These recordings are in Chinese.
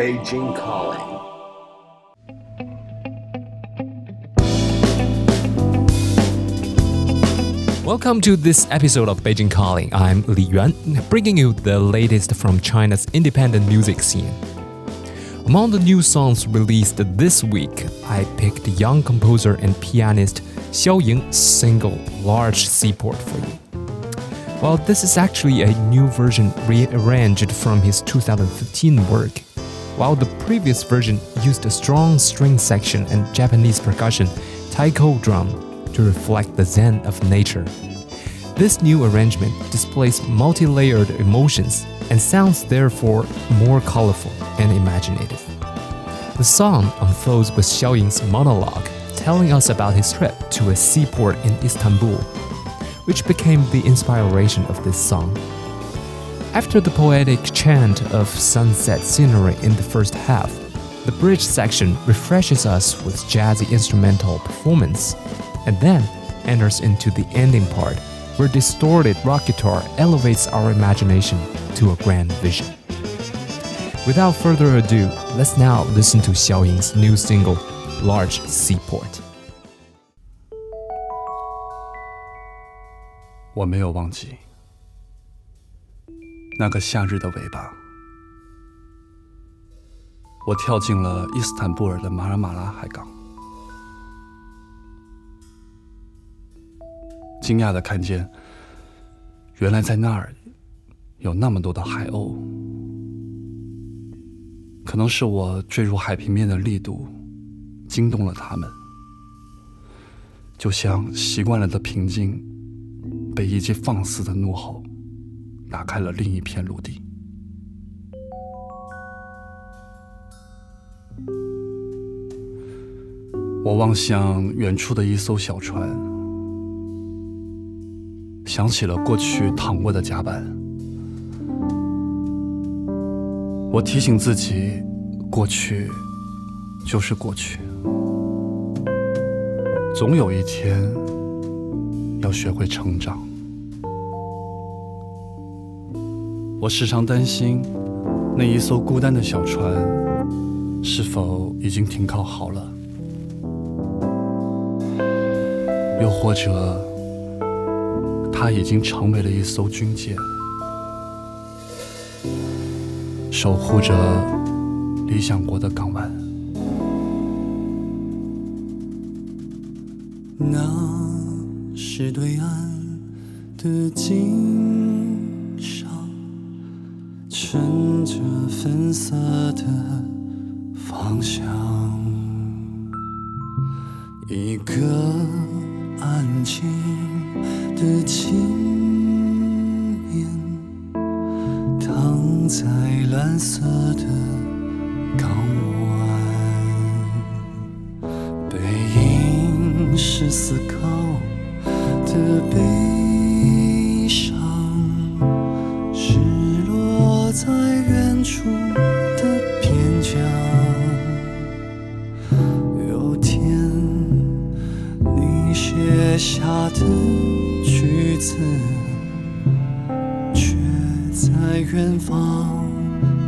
Beijing Calling. Welcome to this episode of Beijing Calling. I'm Li Yuan, bringing you the latest from China's independent music scene. Among the new songs released this week, I picked young composer and pianist Xiao Ying's single Large Seaport for you. Well, this is actually a new version rearranged from his 2015 work. While the previous version used a strong string section and Japanese percussion, taiko drum, to reflect the zen of nature. This new arrangement displays multi-layered emotions and sounds therefore more colorful and imaginative. The song unfolds with Xiao Ying's monologue, telling us about his trip to a seaport in Istanbul, which became the inspiration of this song. After the poetic chant of sunset scenery in the first half, the bridge section refreshes us with jazzy instrumental performance, and then enters into the ending part, where distorted rock guitar elevates our imagination to a grand vision. Without further ado, let's now listen to Xiao Ying's new single, Large Seaport. 我没有忘记那个夏日的尾巴，我跳进了伊斯坦布尔的马尔马拉海港，惊讶地看见，原来在那儿有那么多的海鸥。可能是我坠入海平面的力度惊动了它们，就像习惯了的平静被一记放肆的怒吼打开了另一片陆地。我望向远处的一艘小船，想起了过去躺过的甲板。我提醒自己，过去就是过去，总有一天要学会成长。我时常担心，那一艘孤单的小船是否已经停靠好了，又或者它已经成为了一艘军舰，守护着理想国的港湾。那是对岸的鲸上，乘着粉色的方向，一个安静的青年躺在蓝色的港湾，背影是思考的悲伤，是落在远处的边疆。有天你写下的句子，却在远方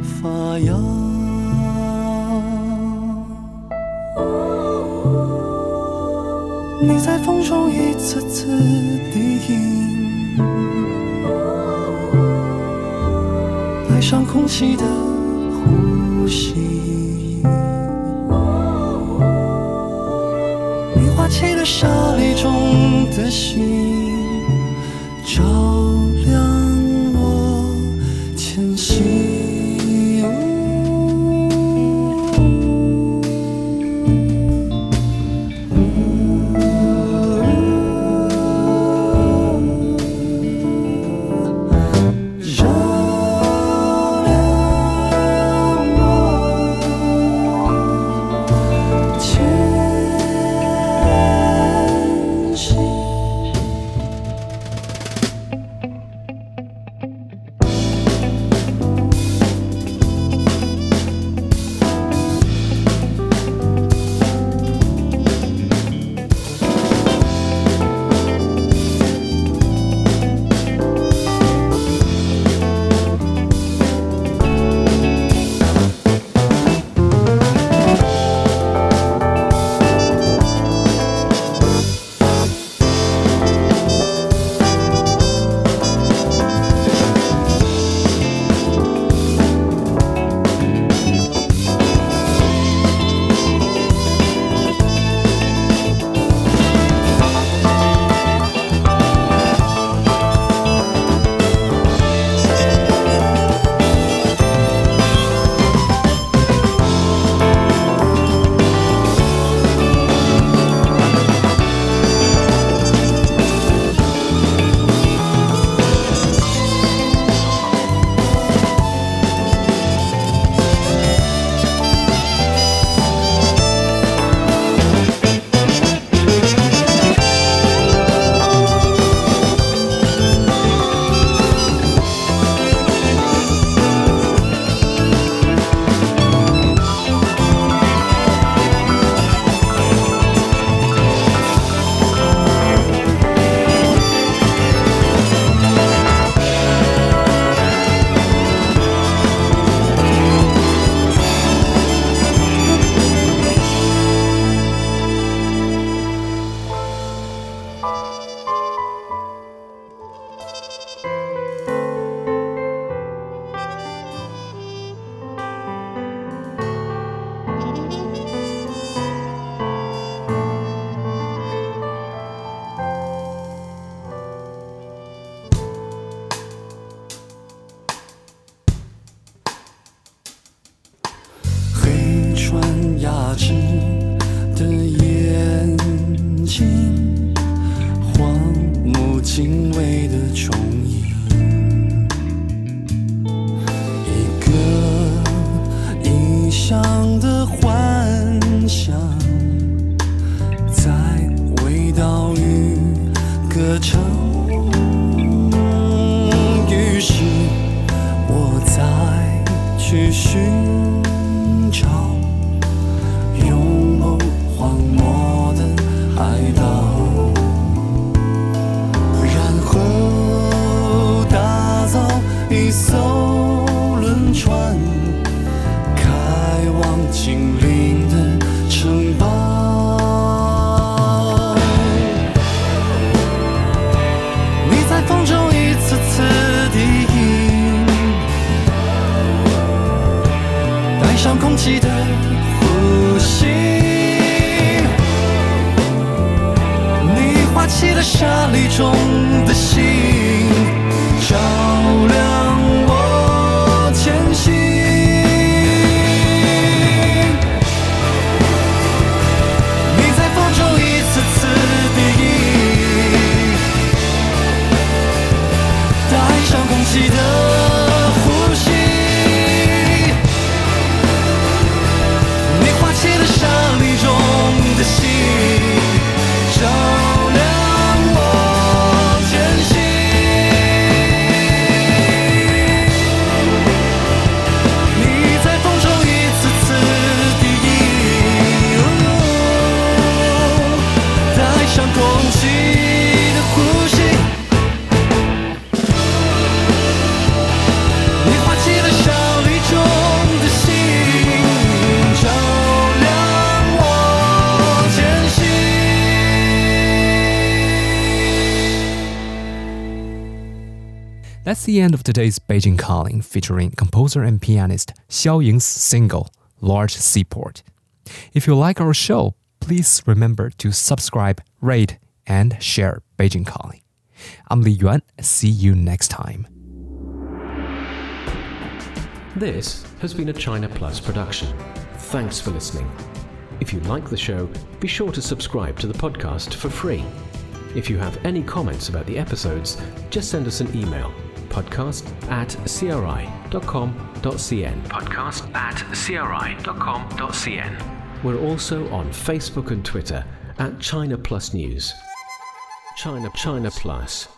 发芽。你在风中一次次低吟，爱上空气的呼吸。你花期的沙粒中的心，照亮我前行。一艘轮船，开往金陵的城堡。你在风中一次次低吟，带上空气的呼吸。你划起了沙砾中的心，照亮。你的呼吸，你划起了沙砾中的心，照亮我前行。你在风中一次次低吟，带上空气。That's the end of today's Beijing Calling featuring composer and pianist Xiao Ying's single, Large Seaport. If you like our show, please remember to subscribe, rate, and share Beijing Calling. I'm Li Yuan. See you next time. This has been a China Plus production. Thanks for listening. If you like the show, be sure to subscribe to the podcast for free. If you have any comments about the episodes, just send us an email. podcast@cri.com.cn podcast@cri.com.cn. We're also on Facebook and Twitter @China Plus News. China Plus.